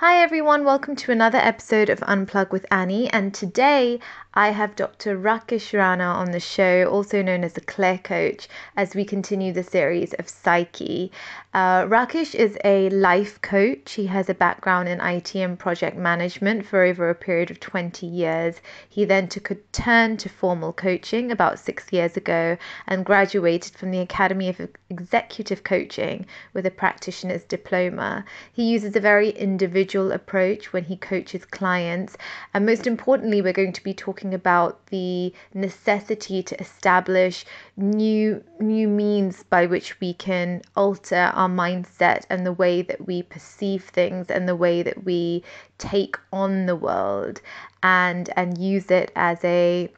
Hi everyone, welcome to another episode of Unplugged with Annie, and today I have Dr. Rakesh Rana on the show, also known as the CLEAR Coach, as we continue the series of Psyche. Rakesh is a life coach. He has a background in IT and project management for over a period of 20 years. He then took a turn to formal coaching about 6 years ago and graduated from the Academy of Executive Coaching with a practitioner's diploma. He uses a very individual approach when he coaches clients, and most importantly we're going to be talking about the necessity to establish new means by which we can alter our mindset and the way that we perceive things and the way that we take on the world, and use it as a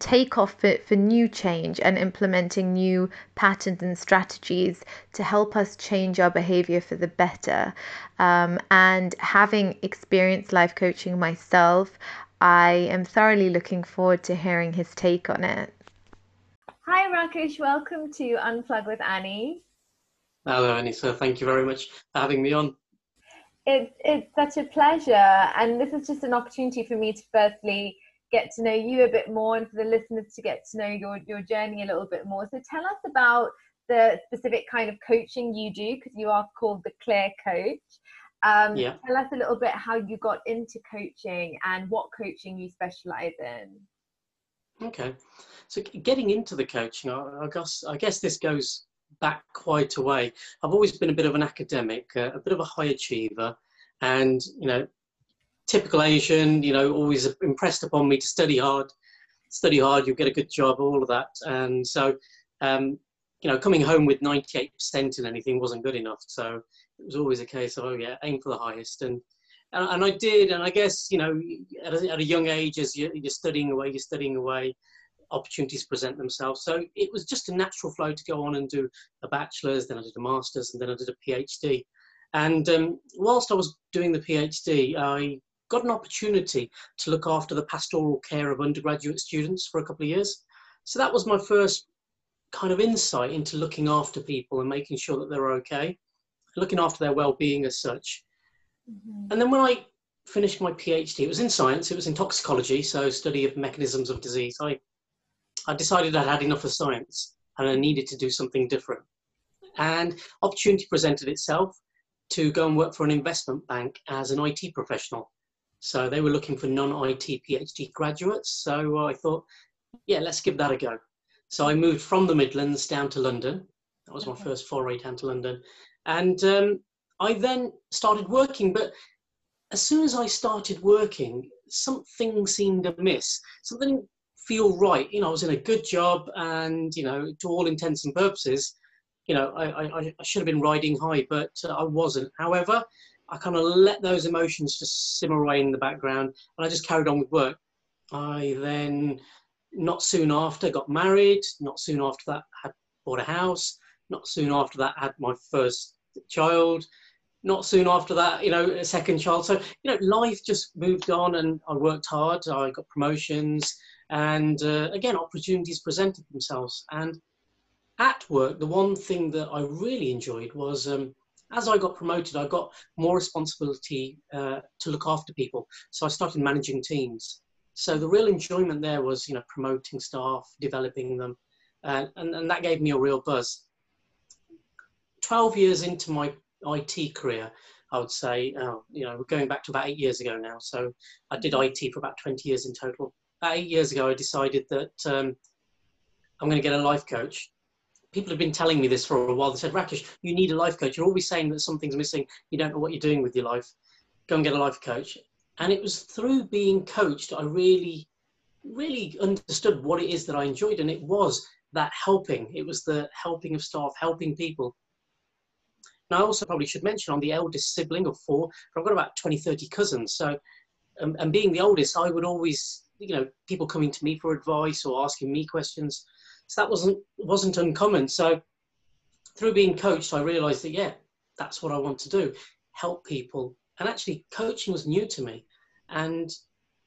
takeoff for new change and implementing new patterns and strategies to help us change our behavior for the better. And having experienced life coaching myself, I am thoroughly looking forward to hearing his take on it. Hi Rakesh, welcome to Unplug with Annie. Hello Anissa, thank you very much for having me on. It's such a pleasure, and this is just an opportunity for me to firstly get to know you a bit more, and for the listeners to get to know your journey a little bit more. So tell us about the specific kind of coaching you do, because you are called the CLEAR Coach. Tell us a little bit how you got into coaching and what coaching you specialize in. Okay, so getting into the coaching, I guess this goes back quite a way. I've always been a bit of an academic, a bit of a high achiever, and you know, typical Asian, you know, always impressed upon me to study hard, you'll get a good job, all of that. And so, you know, coming home with 98% in anything wasn't good enough. So it was always a case of, aim for the highest. And I did, and I guess, you know, at a young age, as you're studying away, opportunities present themselves. So it was just a natural flow to go on and do a bachelor's, then I did a master's, and then I did a PhD. And whilst I was doing the PhD, I got an opportunity to look after the pastoral care of undergraduate students for a couple of years. So that was my first kind of insight into looking after people and making sure that they're okay, looking after their well-being as such. Mm-hmm. And then when I finished my PhD, it was in science, it was in toxicology, so study of mechanisms of disease. I decided I'd had enough of science and I needed to do something different. And opportunity presented itself to go and work for an investment bank as an IT professional. So they were looking for non-IT PhD graduates. So I thought, let's give that a go. So I moved from the Midlands down to London. That was my first foray down to London. And I then started working, but as soon as I started working, something seemed amiss. Something didn't feel right. You know, I was in a good job and, you know, to all intents and purposes, you know, I should have been riding high, but I wasn't. However, I kind of let those emotions just simmer away in the background, and I just carried on with work. I then, not soon after, got married. Not soon after that, had bought a house. Not soon after that, had my first child. Not soon after that, you know, a second child. So, you know, life just moved on, and I worked hard. I got promotions, and again, opportunities presented themselves. And at work, the one thing that I really enjoyed was as I got promoted, I got more responsibility to look after people. So I started managing teams. So the real enjoyment there was, you know, promoting staff, developing them. And that gave me a real buzz. 12 years into my IT career, I would say, you know, we're going back to about 8 years ago now. So I did IT for about 20 years in total. About 8 years ago, I decided that I'm going to get a life coach. People have been telling me this for a while. They said, Rakesh, you need a life coach. You're always saying that something's missing. You don't know what you're doing with your life. Go and get a life coach. And it was through being coached that I really, really understood what it is that I enjoyed. And it was that helping. It was the helping of staff, helping people. Now, I also probably should mention I'm the eldest sibling of four, but I've got about 20, 30 cousins. So, and being the oldest, I would always, you know, people coming to me for advice or asking me questions. So that wasn't uncommon. So through being coached, I realised that, that's what I want to do, help people. And actually, coaching was new to me. And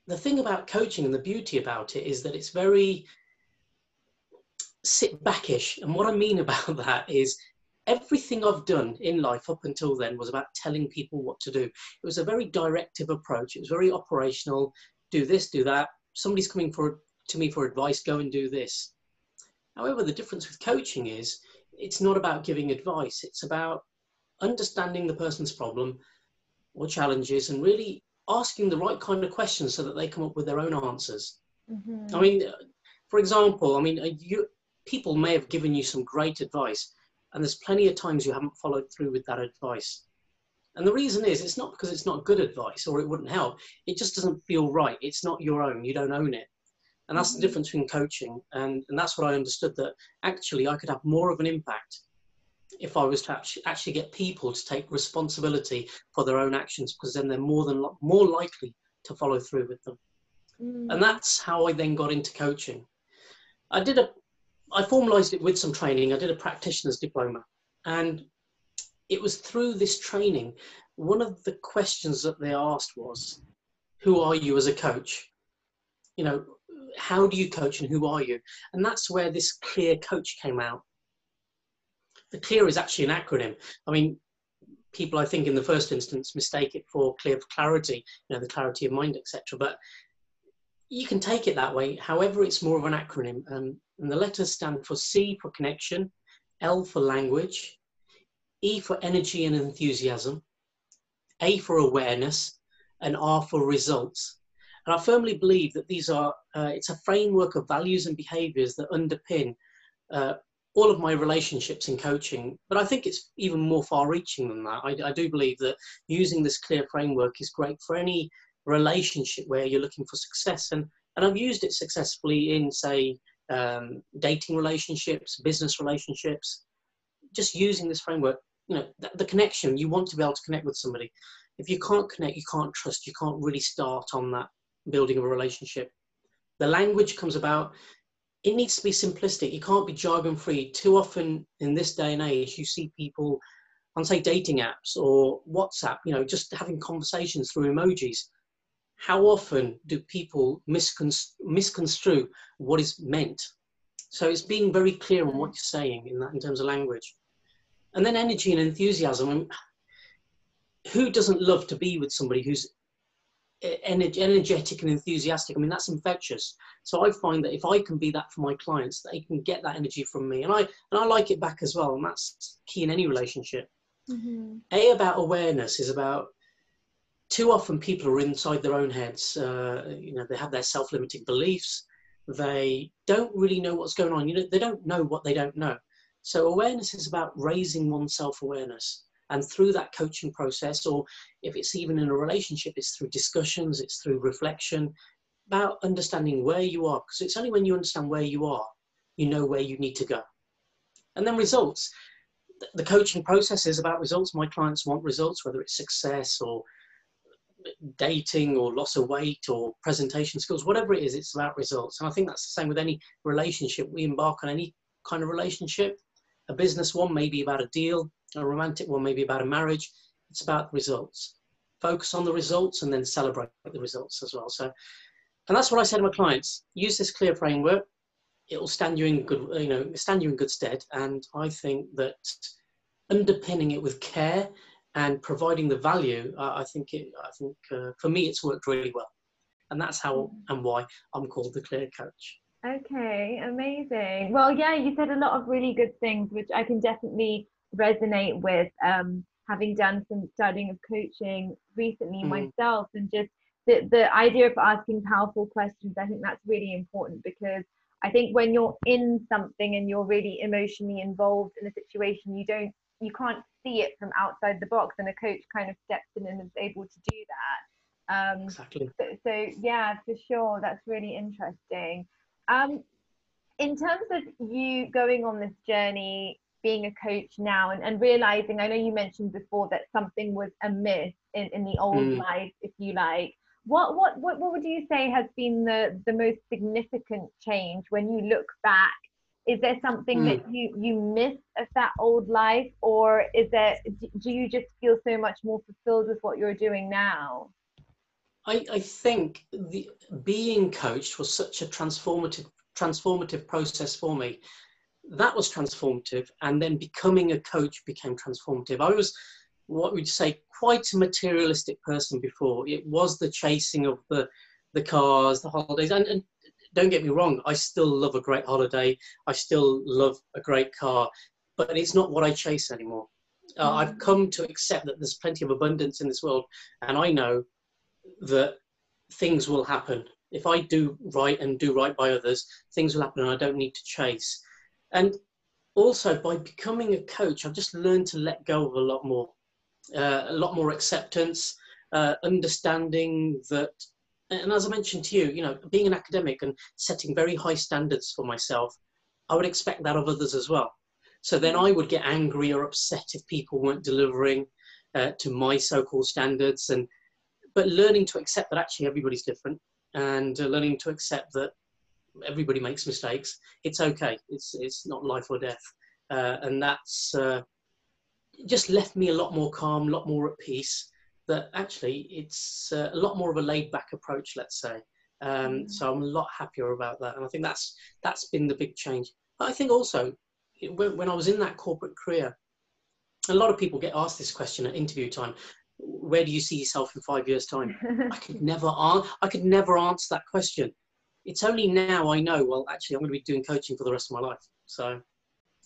the thing about coaching and the beauty about it is that it's very sit-back-ish. And what I mean about that is everything I've done in life up until then was about telling people what to do. It was a very directive approach. It was very operational. Do this, do that. Somebody's coming to me for advice, go and do this. However, the difference with coaching is it's not about giving advice. It's about understanding the person's problem or challenges and really asking the right kind of questions so that they come up with their own answers. Mm-hmm. I mean, for example, I mean, people may have given you some great advice, and there's plenty of times you haven't followed through with that advice. And the reason is, it's not because it's not good advice or it wouldn't help. It just doesn't feel right. It's not your own. You don't own it. And that's mm-hmm. the difference between coaching. And that's what I understood, that actually I could have more of an impact if I was to actually get people to take responsibility for their own actions, because then they're more likely to follow through with them. Mm. And that's how I then got into coaching. I formalized it with some training. I did a practitioner's diploma, and it was through this training. One of the questions that they asked was, who are you as a coach? You know, how do you coach and who are you? And that's where this CLEAR coach came out. The CLEAR is actually an acronym. I mean, people, I think, in the first instance, mistake it for CLEAR for clarity, you know, the clarity of mind, etc. But you can take it that way. However, it's more of an acronym. And the letters stand for C for connection, L for language, E for energy and enthusiasm, A for awareness, and R for results. And I firmly believe that these are, it's a framework of values and behaviors that underpin all of my relationships in coaching, but I think it's even more far-reaching than that. I do believe that using this CLEAR framework is great for any relationship where you're looking for success, and I've used it successfully in, say, dating relationships, business relationships. Just using this framework, you know, the connection. You want to be able to connect with somebody. If you can't connect, you can't trust. You can't really start on that building of a relationship. The language comes about. It needs to be simplistic. You can't be jargon free. Too often in this day and age, you see people on, say, dating apps or WhatsApp, you know, just having conversations through emojis. How often do people misconstrue what is meant? So it's being very clear on what you're saying in terms of language. And then energy and enthusiasm. I mean, who doesn't love to be with somebody who's energetic and enthusiastic? I mean, that's infectious. So I find that if I can be that for my clients, they can get that energy from me, and I like it back as well. And that's key in any relationship. Mm-hmm. A about awareness is about, too often people are inside their own heads. You know, they have their self-limiting beliefs. They don't really know what's going on. You know, they don't know what they don't know. So awareness is about raising one's self-awareness. And through that coaching process, or if it's even in a relationship, it's through discussions, it's through reflection, about understanding where you are. Because it's only when you understand where you are, you know where you need to go. And then results. The coaching process is about results. My clients want results, whether it's success or dating or loss of weight or presentation skills, whatever it is, it's about results. And I think that's the same with any relationship. We embark on any kind of relationship. A business one may be about a deal. A romantic one, maybe about a marriage. It's about results. Focus on the results and then celebrate the results as well. So, and that's what I say to my clients: use this CLEAR framework. It will stand you in good, you know, stand you in good stead. And I think that underpinning it with care and providing the value, I think for me, it's worked really well. And that's how and why I'm called the CLEAR coach. Okay, amazing. Well, yeah, you said a lot of really good things, which I can definitely resonate with, having done some studying of coaching recently myself, and just the idea of asking powerful questions. I think that's really important, because I think when you're in something and you're really emotionally involved in a situation, you can't see it from outside the box, and a coach kind of steps in and is able to do that. Exactly. So yeah, for sure, that's really interesting. In terms of you going on this journey, being a coach now, and realizing, I know you mentioned before that something was amiss in the old life, if you like. What would you say has been the most significant change when you look back? Is there something that you miss of that old life, or is there, do you just feel so much more fulfilled with what you're doing now? I think being coached was such a transformative process for me. that was transformative. And then becoming a coach became transformative. I was, what we'd say, quite a materialistic person before. It was the chasing of the cars, the holidays. And don't get me wrong, I still love a great holiday. I still love a great car, but it's not what I chase anymore. I've come to accept that there's plenty of abundance in this world. And I know that things will happen. If I do right and do right by others, things will happen and I don't need to chase. And also by becoming a coach, I've just learned to let go of a lot more acceptance, understanding that, and as I mentioned to you, you know, being an academic and setting very high standards for myself, I would expect that of others as well. So then I would get angry or upset if people weren't delivering to my so-called standards. And, but learning to accept that actually everybody's different, and learning to accept that everybody makes mistakes. It's okay. It's not life or death. And that's just left me a lot more calm, a lot more at peace, that actually it's a lot more of a laid back approach, let's say. So I'm a lot happier about that. And I think that's been the big change. But I think also, when I was in that corporate career, a lot of people get asked this question at interview time: where do you see yourself in 5 years' time? I could never answer that question. It's only now I know, well, actually, I'm going to be doing coaching for the rest of my life. So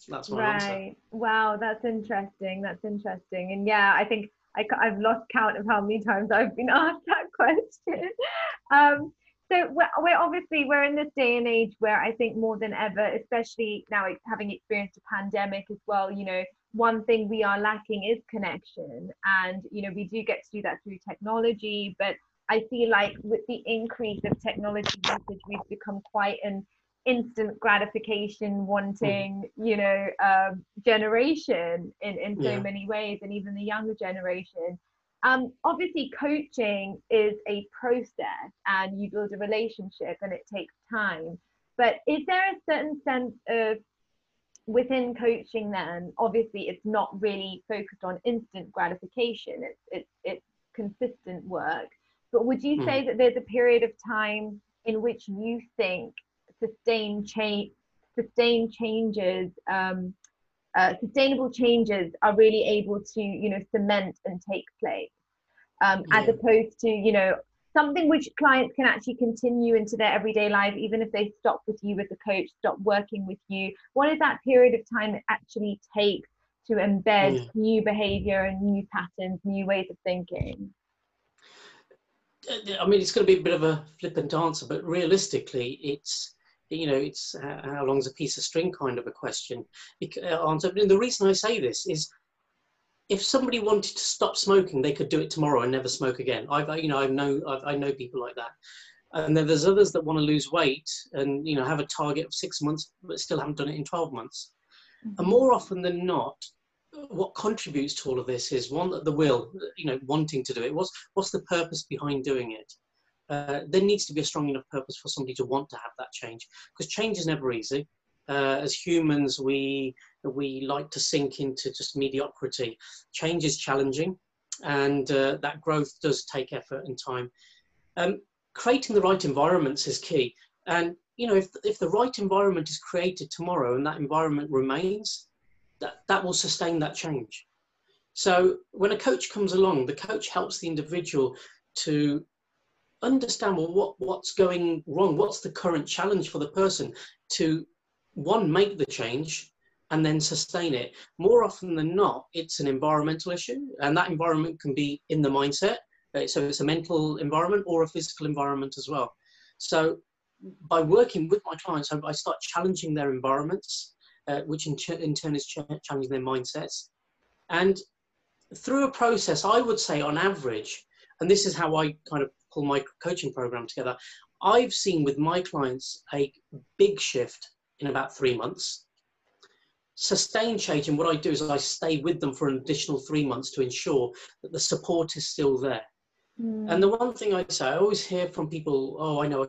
that's my answer. Wow, that's interesting. That's interesting. And yeah, I think I've lost count of how many times I've been asked that question. So we're in this day and age where I think more than ever, especially now having experienced a pandemic as well, you know, one thing we are lacking is connection. And, you know, we do get to do that through technology, but I feel like with the increase of technology usage, we've become quite an instant gratification wanting, you know, generation in so many ways, and even the younger generation. Obviously coaching is a process and you build a relationship and it takes time, but is there a certain sense of, within coaching then, obviously it's not really focused on instant gratification, it's consistent work, but would you say that there's a period of time in which you think sustainable changes are really able to, you know, cement and take place, as opposed to, you know, something which clients can actually continue into their everyday life, even if they stop with you as a coach, stop working with you? What is that period of time it actually takes to embed new behavior and new patterns, new ways of thinking? I mean, it's going to be a bit of a flippant answer, but realistically, it's, you know, it's how long's a piece of string kind of a question. And the reason I say this is, if somebody wanted to stop smoking, they could do it tomorrow and never smoke again. I know people like that. And then there's others that want to lose weight and, you know, have a target of 6 months, but still haven't done it in 12 months. And more often than not, what contributes to all of this is one, the will, you know, wanting to do it. What's the purpose behind doing it? There needs to be a strong enough purpose for somebody to want to have that change, because change is never easy. As humans, we like to sink into just mediocrity. Change is challenging, and that growth does take effort and time. Creating the right environments is key. And, you know, if the right environment is created tomorrow and that environment remains, that will sustain that change. So when a coach comes along, the coach helps the individual to understand, well, what's going wrong, what's the current challenge for the person to, one, make the change and then sustain it. More often than not, it's an environmental issue, and that environment can be in the mindset. So it's a mental environment or a physical environment as well. So by working with my clients, I start challenging their environments, which in turn is challenging their mindsets. And through a process, I would say on average, and this is how I kind of pull my coaching program together, I've seen with my clients a big shift in about 3 months. Sustained change, and what I do is I stay with them for an additional 3 months to ensure that the support is still there. And the one thing I say, I always hear from people, oh, I know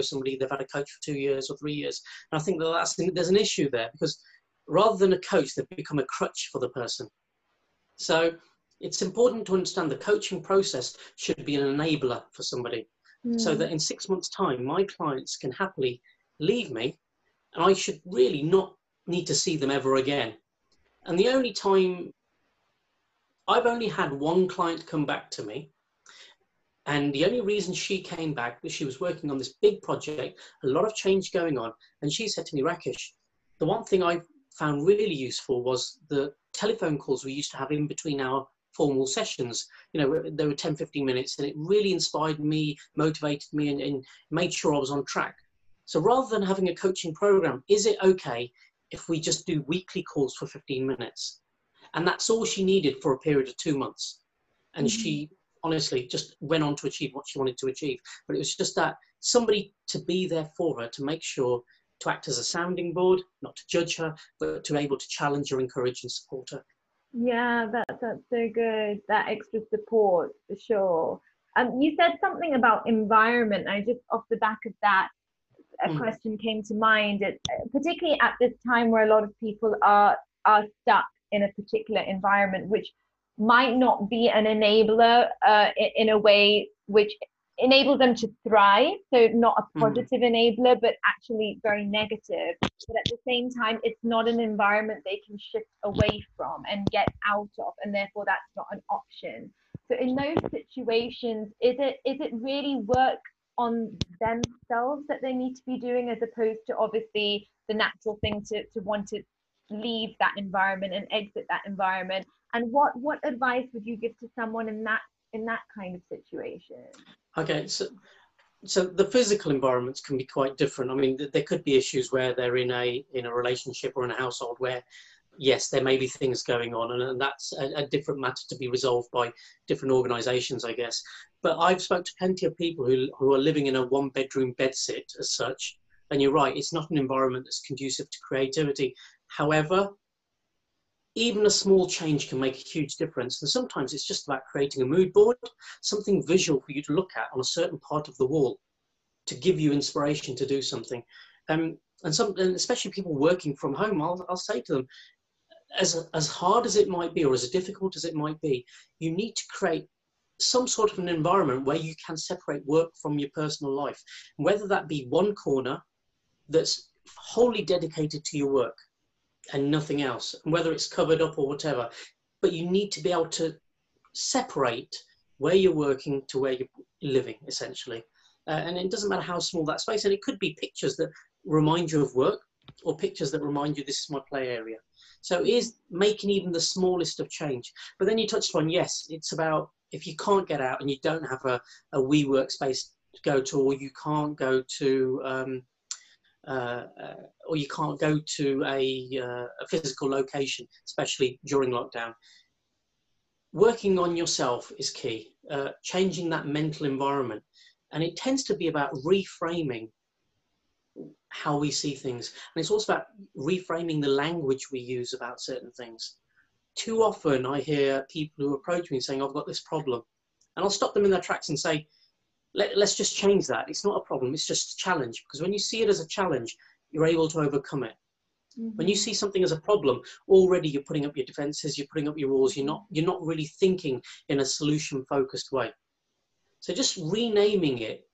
somebody, they've had a coach for 2 years or 3 years. And I think that there's an issue there, because rather than a coach, they've become a crutch for the person. So it's important to understand the coaching process should be an enabler for somebody, so that in 6 months' time, my clients can happily leave me, and I should really not need to see them ever again. And the only time, I've only had one client come back to me, and the only reason she came back was she was working on this big project, a lot of change going on, and she said to me, Rakesh, the one thing I found really useful was the telephone calls we used to have in between our formal sessions. You know, there were 10, 15 minutes, and it really inspired me, motivated me, and made sure I was on track. So rather than having a coaching program, is it okay if we just do weekly calls for 15 minutes? And that's all she needed for a period of 2 months. And she honestly just went on to achieve what she wanted to achieve. But it was just that somebody to be there for her, to make sure, to act as a sounding board, not to judge her, but to able to challenge her, encourage and support her. Yeah, that's so good. That extra support, for sure. You said something about environment. I just, off the back of that, a question came to mind. It, particularly at this time where a lot of people are stuck in a particular environment, which might not be an enabler in a way which enables them to thrive. So not a positive enabler, but actually very negative. But at the same time, it's not an environment they can shift away from and get out of, and therefore that's not an option. So in those situations, is it really work on themselves that they need to be doing, as opposed to obviously the natural thing to want to leave that environment and exit that environment? And what advice would you give to someone in that kind of situation? Okay, so the physical environments can be quite different. I mean, there could be issues where they're in a relationship or in a household where, yes, there may be things going on, and that's a different matter to be resolved by different organisations, I guess. But I've spoken to plenty of people who are living in a one-bedroom bedsit as such, and you're right, it's not an environment that's conducive to creativity. However, even a small change can make a huge difference. And sometimes it's just about creating a mood board, something visual for you to look at on a certain part of the wall to give you inspiration to do something. And especially people working from home, I'll say to them, as hard as it might be, or as difficult as it might be, you need to create some sort of an environment where you can separate work from your personal life, whether that be one corner that's wholly dedicated to your work and nothing else, whether it's covered up or whatever. But you need to be able to separate where you're working to where you're living, essentially. And it doesn't matter how small that space, and it could be pictures that remind you of work, or pictures that remind you this is my play area. So it is making even the smallest of change. But then you touched on, yes, it's about if you can't get out and you don't have a WeWork space to go to, or you can't go to a physical location, especially during lockdown. Working on yourself is key, changing that mental environment. And it tends to be about reframing how we see things. And it's also about reframing the language we use about certain things. Too often I hear people who approach me saying, I've got this problem. And I'll stop them in their tracks and say, let's just change that. It's not a problem, it's just a challenge. Because when you see it as a challenge, you're able to overcome it. Mm-hmm. When you see something as a problem, already you're putting up your defenses, you're putting up your walls, you're not really thinking in a solution-focused way. So just renaming it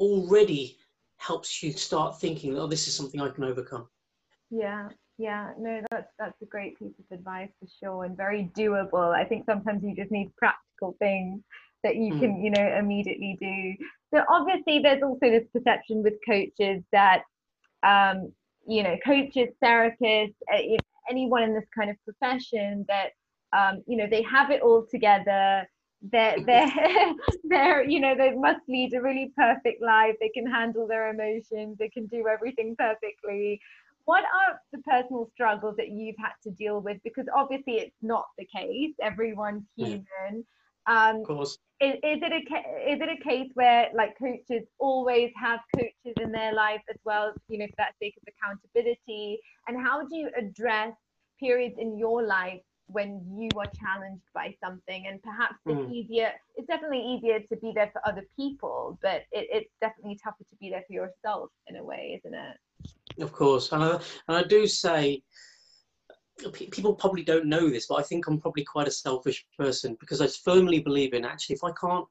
already helps you start thinking, oh, this is something I can overcome. Yeah, yeah, no, that's a great piece of advice for sure, and very doable. I think sometimes you just need practical things that you can, you know, immediately do. So obviously there's also this perception with coaches that, you know, coaches, therapists, anyone in this kind of profession that, you know, they have it all together. They're you know, they must lead a really perfect life, they can handle their emotions, they can do everything perfectly. What are the personal struggles that you've had to deal with? Because obviously it's not the case, everyone's human. Of course. Is it a case where, like, coaches always have coaches in their life as well, you know, for that sake of accountability? And how do you address periods in your life when you are challenged by something? And perhaps it's definitely easier to be there for other people, but it's definitely tougher to be there for yourself in a way, isn't it? Of course. And I do say, people probably don't know this, but I think I'm probably quite a selfish person, because I firmly believe in, actually, if I can't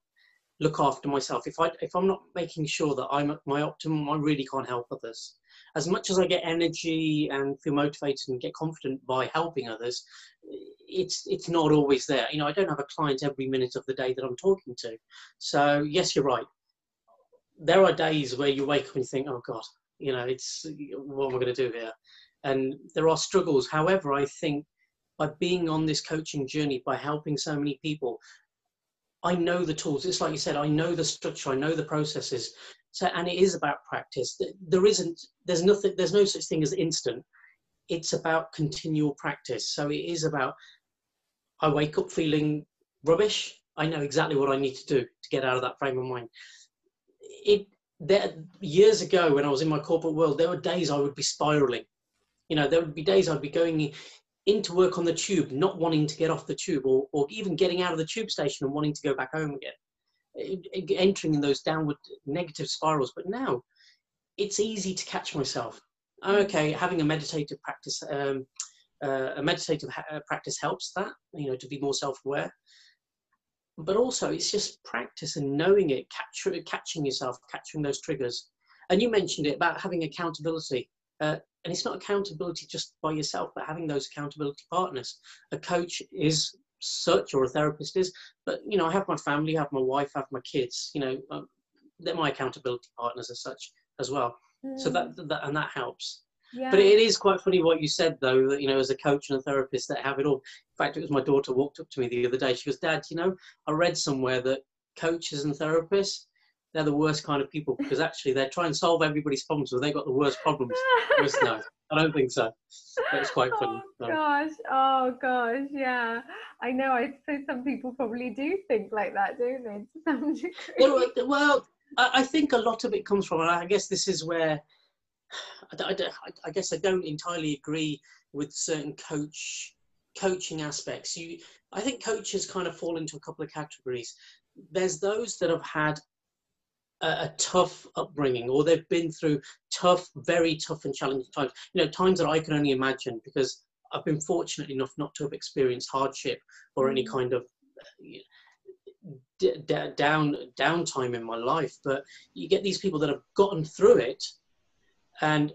look after myself, if I'm not making sure that I'm at my optimum, I really can't help others. As much as I get energy and feel motivated and get confident by helping others, it's not always there. You know, I don't have a client every minute of the day that I'm talking to. So yes, you're right. There are days where you wake up and you think, oh God, you know, it's, what am I going to do here? And there are struggles. However, I think by being on this coaching journey, by helping so many people, I know the tools. It's like you said, I know the structure, I know the processes. So, and it is about practice. There's no such thing as instant. It's about continual practice. So it is about, I wake up feeling rubbish. I know exactly what I need to do to get out of that frame of mind. Years ago, when I was in my corporate world, there were days I would be spiraling. You know, there would be days I'd be going into work on the tube, not wanting to get off the tube, or even getting out of the tube station and wanting to go back home again. Entering in those downward negative spirals. But now it's easy to catch myself. Okay, having a meditative practice helps that, you know, to be more self-aware. But also it's just practice and knowing it, catching yourself, catching those triggers. And you mentioned it about having accountability, and it's not accountability just by yourself, but having those accountability partners. A coach is such, or a therapist is, but you know, I have my family, I have my wife, I have my kids, you know, they're my accountability partners as such as well. So that helps. Yeah. But it is quite funny what you said though, that, you know, as a coach and a therapist that have it all. In fact, it was my daughter walked up to me the other day, she goes, Dad, you know, I read somewhere that coaches and therapists, they're the worst kind of people, because actually they're trying to solve everybody's problems, but they've got the worst problems. No, I don't think so. That's quite funny. Oh, gosh. Oh, gosh. Yeah. I know. I suppose some people probably do think like that, don't they? To some degree. Well, I think a lot of it comes from, and I guess this is where I don't entirely agree with certain coaching aspects. I think coaches kind of fall into a couple of categories. There's those that have had a tough upbringing, or they've been through tough, very tough and challenging times, you know, times that I can only imagine, because I've been fortunate enough not to have experienced hardship or any kind of downtime in my life. But you get these people that have gotten through it and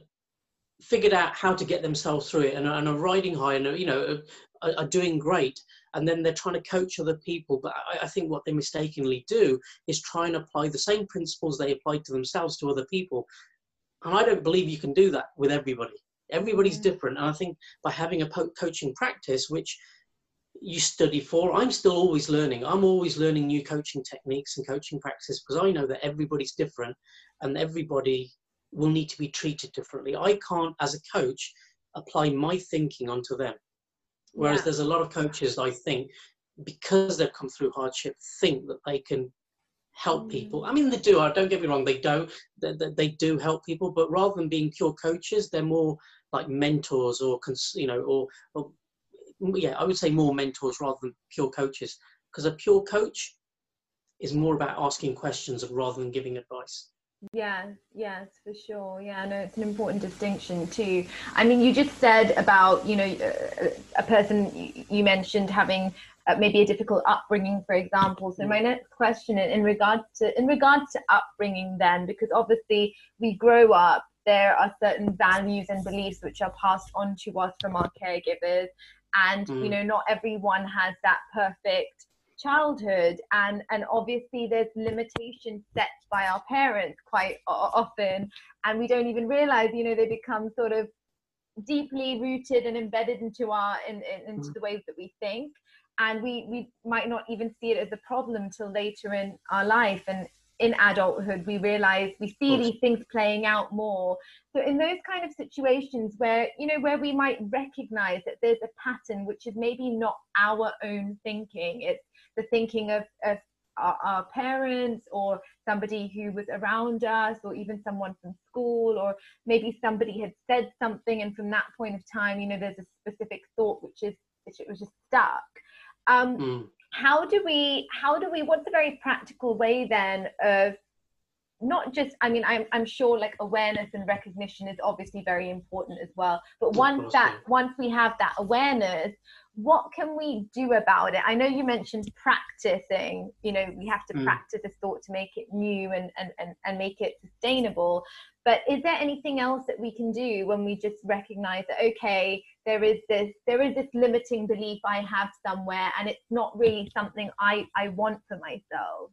figured out how to get themselves through it, and are riding high, and you know, are doing great. And then they're trying to coach other people. But I think what they mistakenly do is try and apply the same principles they applied to themselves to other people. And I don't believe you can do that with everybody. Everybody's different. And I think by having a coaching practice, which you study for, I'm still always learning. I'm always learning new coaching techniques and coaching practices, because I know that everybody's different and everybody will need to be treated differently. I can't, as a coach, apply my thinking onto them. Whereas there's a lot of coaches, I think, because they've come through hardship, think that they can help people. I mean, they do. Don't get me wrong. They do help people. But rather than being pure coaches, they're more like mentors, or, you know, I would say more mentors rather than pure coaches. Because a pure coach is more about asking questions rather than giving advice. Yes, for sure. Yeah, no, it's an important distinction too. I mean, you just said about, you know, a person you mentioned having maybe a difficult upbringing, for example. So my next question in regards to upbringing then, because obviously we grow up, there are certain values and beliefs which are passed on to us from our caregivers, and you know, not everyone has that perfect childhood, and obviously there's limitations set by our parents quite often, and we don't even realize, you know, they become sort of deeply rooted and embedded into into the ways that we think, and we might not even see it as a problem till later in our life, and in adulthood we realize we see these things playing out more. So in those kind of situations where, you know, where we might recognize that there's a pattern which is maybe not our own thinking, it's the thinking of our parents, or somebody who was around us, or even someone from school, or maybe somebody had said something, and from that point of time, you know, there's a specific thought which was just stuck. How do we, what's a very practical way then of not just, I mean, I'm sure like awareness and recognition is obviously very important as well. But once we have that awareness, what can we do about it? I know you mentioned practicing, you know, we have to practice this thought to make it new and make it sustainable. But is there anything else that we can do when we just recognize that, okay, there is this limiting belief I have somewhere, and it's not really something I want for myself?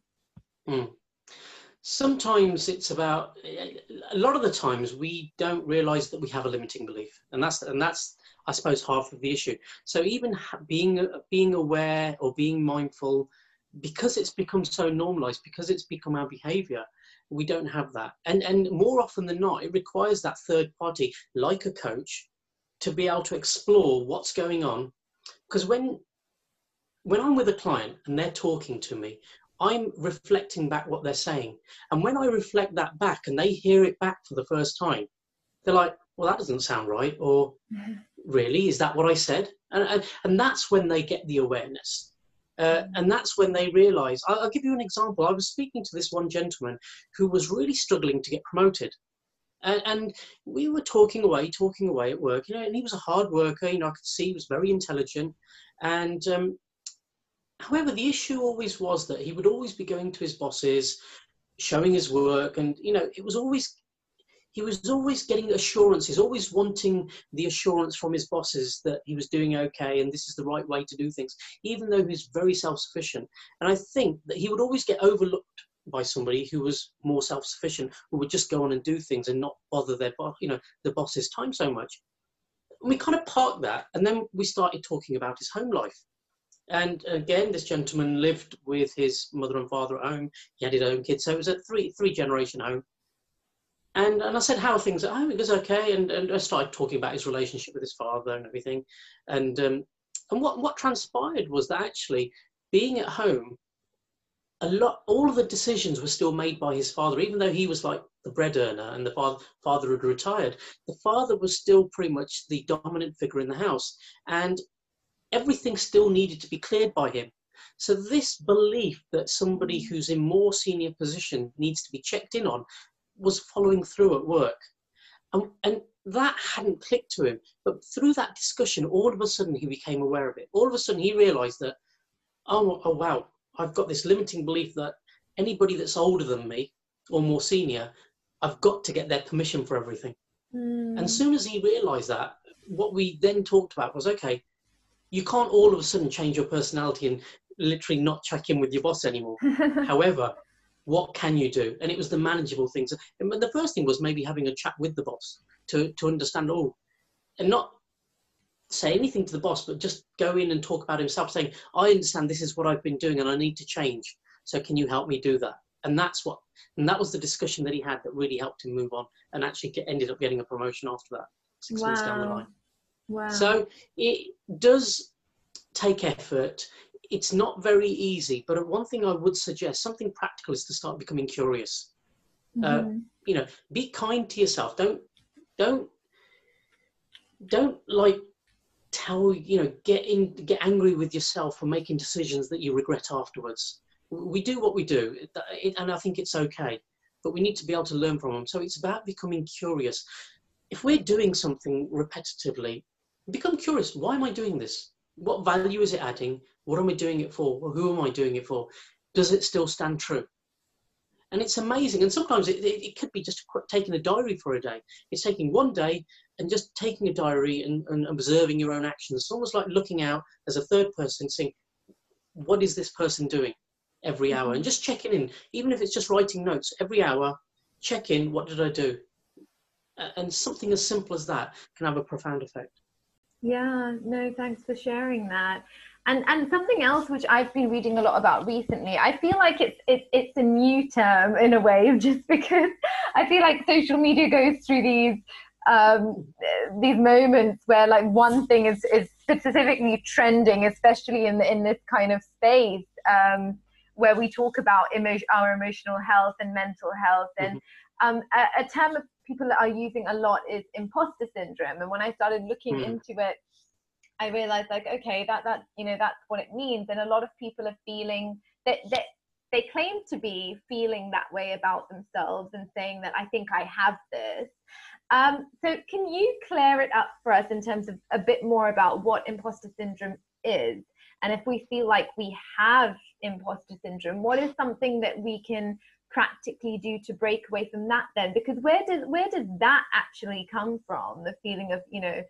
Sometimes it's about, a lot of the times we don't realize that we have a limiting belief, and that's I suppose half of the issue. So even being aware or being mindful, because it's become so normalized, because it's become our behavior, we don't have that. And more often than not, it requires that third party, like a coach, to be able to explore what's going on. Because when I'm with a client and they're talking to me, I'm reflecting back what they're saying. And when I reflect that back and they hear it back for the first time, they're like, well, that doesn't sound right. Or really, is that what I said? And that's when they get the awareness. And that's when they realize, I'll give you an example. I was speaking to this one gentleman who was really struggling to get promoted. And we were talking away at work, you know, and he was a hard worker. You know, I could see he was very intelligent. And, however, the issue always was that he would always be going to his bosses, showing his work, and, you know, he was always getting assurances, always wanting the assurance from his bosses that he was doing okay and this is the right way to do things, even though he's very self-sufficient. And I think that he would always get overlooked by somebody who was more self-sufficient, who would just go on and do things and not bother their, you know, the boss's time so much. And we kind of parked that, and then we started talking about his home life. And again, this gentleman lived with his mother and father at home. He had his own kids. So it was a three-generation home. And I said, how are things at home? He goes, okay. And I started talking about his relationship with his father and everything. And what transpired was that actually being at home, all of the decisions were still made by his father, even though he was like the bread earner and the father had retired. The father was still pretty much the dominant figure in the house. And everything still needed to be cleared by him. So this belief that somebody who's in more senior position needs to be checked in on was following through at work. And that hadn't clicked to him. But through that discussion, all of a sudden he became aware of it. All of a sudden he realized that, oh wow, I've got this limiting belief that anybody that's older than me or more senior, I've got to get their permission for everything. And as soon as he realized that, what we then talked about was, okay, you can't all of a sudden change your personality and literally not check in with your boss anymore. However, what can you do? And it was the manageable things. And the first thing was maybe having a chat with the boss to understand all, and not say anything to the boss, but just go in and talk about himself, saying, I understand this is what I've been doing and I need to change. So can you help me do that? And that was the discussion that he had that really helped him move on and actually ended up getting a promotion after that, 6 months down the line. Wow. So it does take effort. It's not very easy, but one thing I would suggest, something practical, is to start becoming curious. You know, be kind to yourself. Don't like tell, you know, get angry with yourself for making decisions that you regret afterwards. We do what we do, and I think it's okay, but we need to be able to learn from them. So it's about becoming curious. If we're doing something repetitively, become curious. Why am I doing this? What value is it adding? What am I doing it for? Or who am I doing it for? Does it still stand true? And it's amazing. And sometimes it could be just taking a diary for a day. It's taking one day and just taking a diary and observing your own actions. It's almost like looking out as a third person, saying, what is this person doing every hour? And just checking in, even if it's just writing notes every hour, check in, what did I do? And something as simple as that can have a profound effect. Yeah, no, thanks for sharing that. And something else which I've been reading a lot about recently, I feel like it's a new term in a way, just because I feel like social media goes through these moments where like one thing is specifically trending, especially in this kind of space where we talk about our emotional health and mental health. And a term of people that are using a lot is imposter syndrome. And when I started looking into it, I realized like, okay, that's what it means. And a lot of people are feeling that they claim to be feeling that way about themselves and saying that I think I have this. So can you clear it up for us in terms of a bit more about what imposter syndrome is? And if we feel like we have imposter syndrome, what is something that we can practically do to break away from that then? Because where does that actually come from? The feeling of, you know,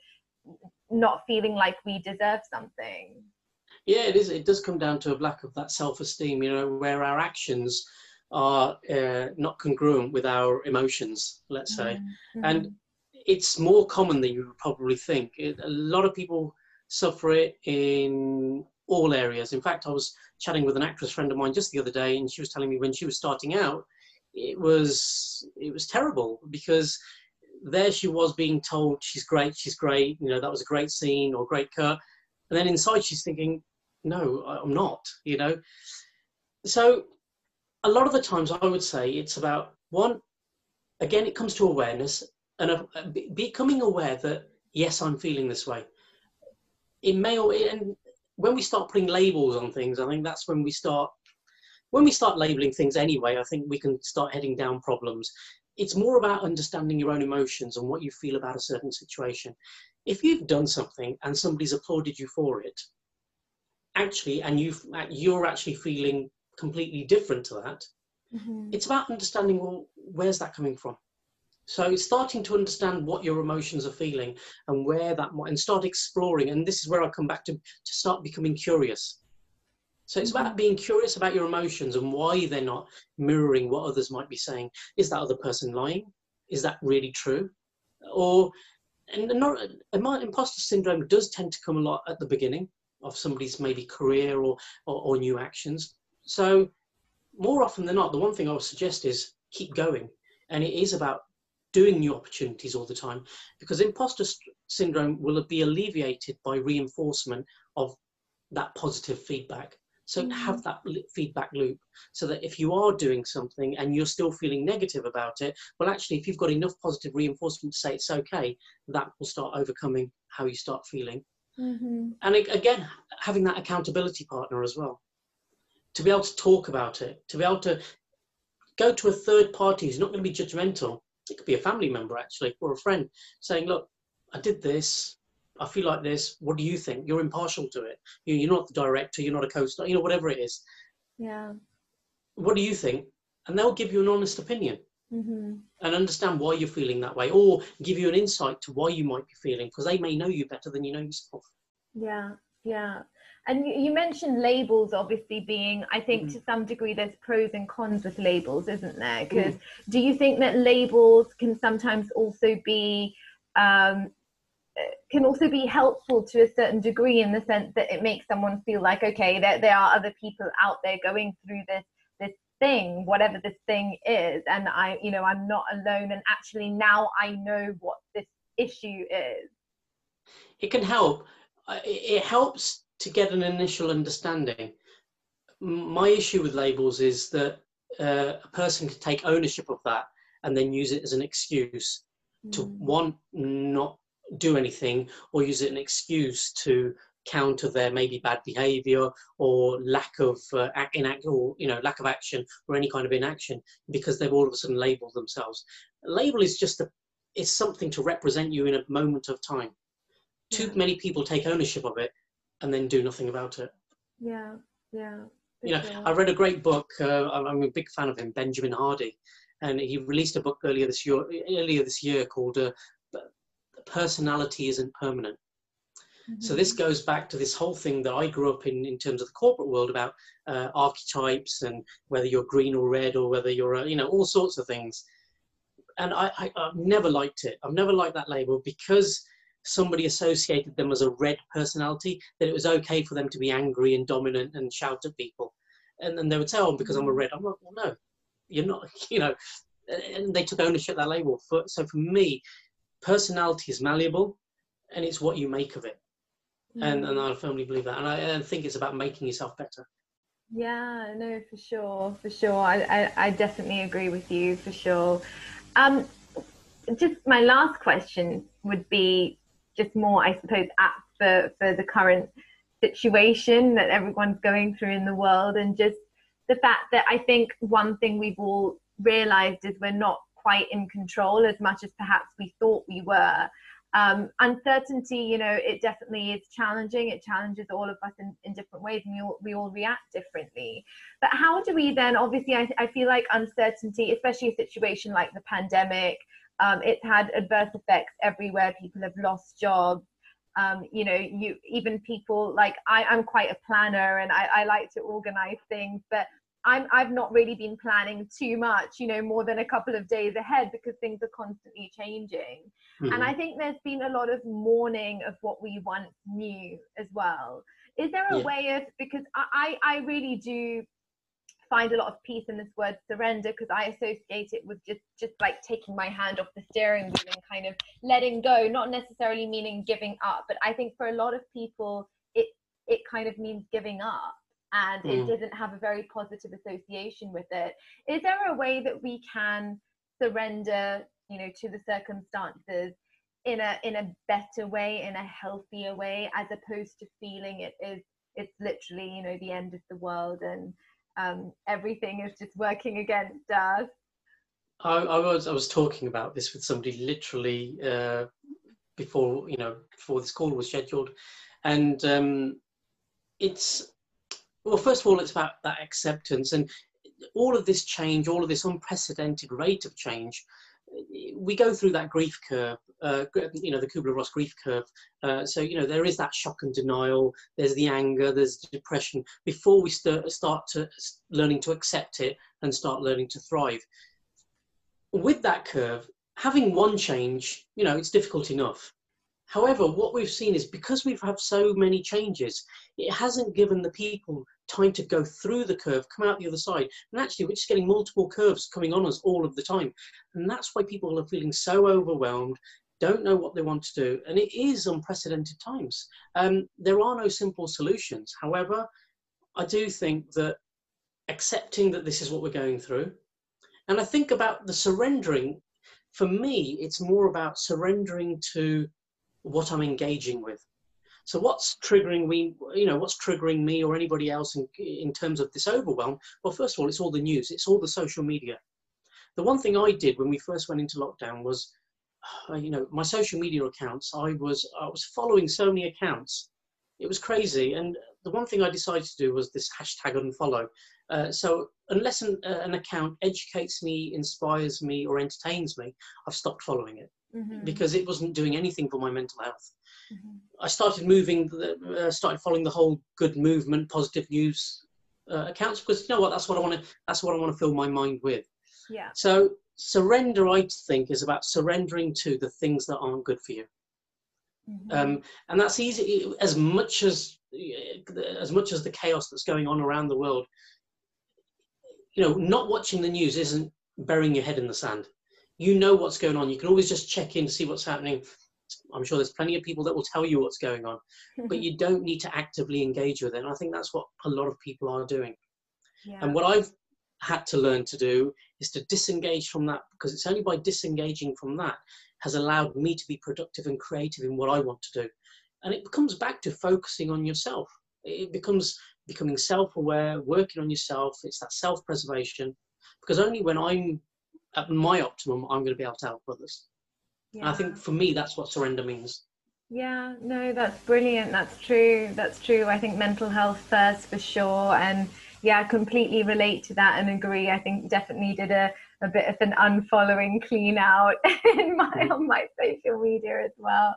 not feeling like we deserve something. Yeah, it is. It does come down to a lack of that self-esteem, you know, where our actions are not congruent with our emotions, let's say. Mm-hmm. And it's more common than you would probably think. A lot of people suffer it in all areas. In fact, I was chatting with an actress friend of mine just the other day, and she was telling me when she was starting out, it was terrible, because there she was being told she's great, you know, that was a great scene or great cut, and then inside she's thinking, no, I'm not, you know. So a lot of the times I would say it's about, one, again, it comes to awareness and becoming aware that, yes, I'm feeling this way. And when we start putting labels on things, I think that's when we start labeling things anyway, I think we can start heading down problems. It's more about understanding your own emotions and what you feel about a certain situation. If you've done something and somebody's applauded you for it, actually, and you're actually feeling completely different to that, mm-hmm. It's about understanding, well, where's that coming from? So it's starting to understand what your emotions are feeling and and start exploring. And this is where I come back to start becoming curious. So it's about being curious about your emotions and why they're not mirroring what others might be saying. Is that other person lying? Is that really true? Imposter syndrome does tend to come a lot at the beginning of somebody's maybe career or new actions. So more often than not, the one thing I would suggest is keep going. And it is about doing new opportunities all the time, because imposter syndrome will be alleviated by reinforcement of that positive feedback. So mm-hmm. Have that feedback loop, so that if you are doing something and you're still feeling negative about it, well, actually, if you've got enough positive reinforcement to say it's okay, that will start overcoming how you start feeling. Mm-hmm. And again, having that accountability partner as well, to be able to talk about it, to be able to go to a third party who's not going to be judgmental. It could be a family member, actually, or a friend, saying, look, I did this. I feel like this. What do you think? You're impartial to it. You're not the director. You're not a co-star, you know, whatever it is. Yeah. What do you think? And they'll give you an honest opinion mm-hmm. and understand why you're feeling that way, or give you an insight to why you might be feeling, because they may know you better than you know yourself. Yeah. Yeah. And you mentioned labels, obviously, being, I think, mm-hmm. to some degree, there's pros and cons with labels, isn't there? Because mm-hmm. do you think that labels can sometimes also be... can also be helpful to a certain degree, in the sense that it makes someone feel like, okay, there are other people out there going through this thing, whatever this thing is, and I'm not alone, and actually now I know what this issue is. It can help. It helps to get an initial understanding. My issue with labels is that a person can take ownership of that and then use it as an excuse to not do anything, or use it an excuse to counter their maybe bad behavior or lack of lack of action, or any kind of inaction, because they've all of a sudden labeled themselves. A label is just it's something to represent you in a moment of time. Too many people take ownership of it and then do nothing about it. I read a great book, I'm a big fan of him, Benjamin Hardy, and he released a book earlier this year called Personality Isn't Permanent. Mm-hmm. So this goes back to this whole thing that I grew up in terms of the corporate world, about archetypes and whether you're green or red, or whether you're all sorts of things. And I've never liked it. I've never liked that label, because somebody associated them as a red personality, that it was okay for them to be angry and dominant and shout at people. And then they would say, oh, because I'm a red. I'm like, well, no, you're not, and they took ownership of that label. So for me, personality is malleable, and it's what you make of it. And I firmly believe that, and I think it's about making yourself better. Yeah, no, for sure. I definitely agree with you, for sure. Just my last question would be just more, I suppose, apt for the current situation that everyone's going through in the world, and just the fact that I think one thing we've all realized is we're not quite in control as much as perhaps we thought we were. Uncertainty, you know, it definitely is challenging. It challenges all of us in different ways, and we all react differently. But how do we then, obviously, I feel like uncertainty, especially a situation like the pandemic, it's had adverse effects everywhere. People have lost jobs. You know, even people like I'm quite a planner, and I like to organize things, but I've not really been planning too much, you know, more than a couple of days ahead, because things are constantly changing. Mm-hmm. And I think there's been a lot of mourning of what we once knew as well. Is there a way of, because I really do find a lot of peace in this word surrender, because I associate it with just like taking my hand off the steering wheel and kind of letting go, not necessarily meaning giving up, but I think for a lot of people, it kind of means giving up. And it doesn't have a very positive association with it. Is there a way that we can surrender, you know, to the circumstances in a better way, in a healthier way, as opposed to feeling it's literally, you know, the end of the world and everything is just working against us? I was talking about this with somebody literally before this call was scheduled, and it's. Well, first of all, it's about that acceptance, and all of this change, all of this unprecedented rate of change, we go through that grief curve, the Kübler-Ross grief curve. So, you know, there is that shock and denial, there's the anger, there's the depression, before we start learning to accept it and start learning to thrive. With that curve, having one change, you know, it's difficult enough. However, what we've seen is, because we've had so many changes, it hasn't given the people time to go through the curve, come out the other side. And actually, we're just getting multiple curves coming on us all of the time. And that's why people are feeling so overwhelmed, don't know what they want to do. And it is unprecedented times. There are no simple solutions. However, I do think that accepting that this is what we're going through, and I think about the surrendering, for me, it's more about surrendering to what I'm engaging with. So what's triggering me, you know, what's triggering me or anybody else in terms of this overwhelm? Well, first of all, it's all the news, it's all the social media. The one thing I did when we first went into lockdown was, you know, my social media accounts, I was following so many accounts. It was crazy. And the one thing I decided to do was this #unfollow. So unless an account educates me, inspires me, or entertains me, I've stopped following it. Mm-hmm. Because it wasn't doing anything for my mental health. Mm-hmm. I started following the whole good movement, positive news accounts, because you know what, that's what I want to fill my mind with. Yeah. So surrender, I think, is about surrendering to the things that aren't good for you. Mm-hmm. And that's easy, as much as the chaos that's going on around the world. You know, not watching the news isn't burying your head in the sand. You know what's going on. You can always just check in to see what's happening. I'm sure there's plenty of people that will tell you what's going on, but you don't need to actively engage with it. And I think that's what a lot of people are doing. Yeah. And what I've had to learn to do is to disengage from that, because it's only by disengaging from that has allowed me to be productive and creative in what I want to do. And it comes back to focusing on yourself. It becomes becoming self-aware, working on yourself. It's that self-preservation, because only when I'm at my optimum, I'm going to be able to help others. Yeah. And I think for me, that's what surrender means. Yeah, no, that's brilliant. That's true. That's true. I think mental health first, for sure. And yeah, I completely relate to that and agree. I think definitely did a bit of an unfollowing clean out on my social media as well.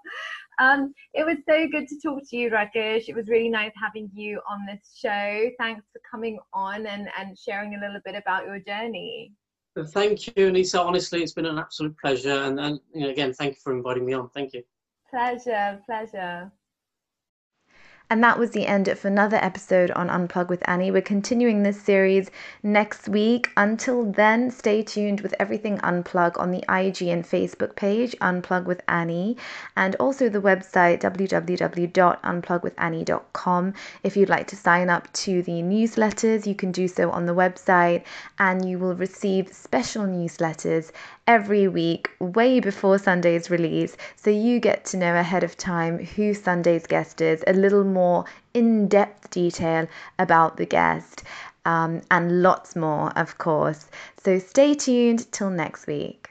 It was so good to talk to you, Rakesh. It was really nice having you on this show. Thanks for coming on and sharing a little bit about your journey. Thank you, Anissa. Honestly, it's been an absolute pleasure. And you know, again, thank you for inviting me on. Thank you. Pleasure, pleasure. And that was the end of another episode on Unplugged with Annie. We're continuing this series next week. Until then, stay tuned with everything Unplug on the IG and Facebook page, Unplugged with Annie, and also the website, www.unpluggedwithannie.com. If you'd like to sign up to the newsletters, you can do so on the website, and you will receive special newsletters every week, way before Sunday's release, so you get to know ahead of time who Sunday's guest is, a little more in-depth detail about the guest. and lots more, of course. So stay tuned till next week.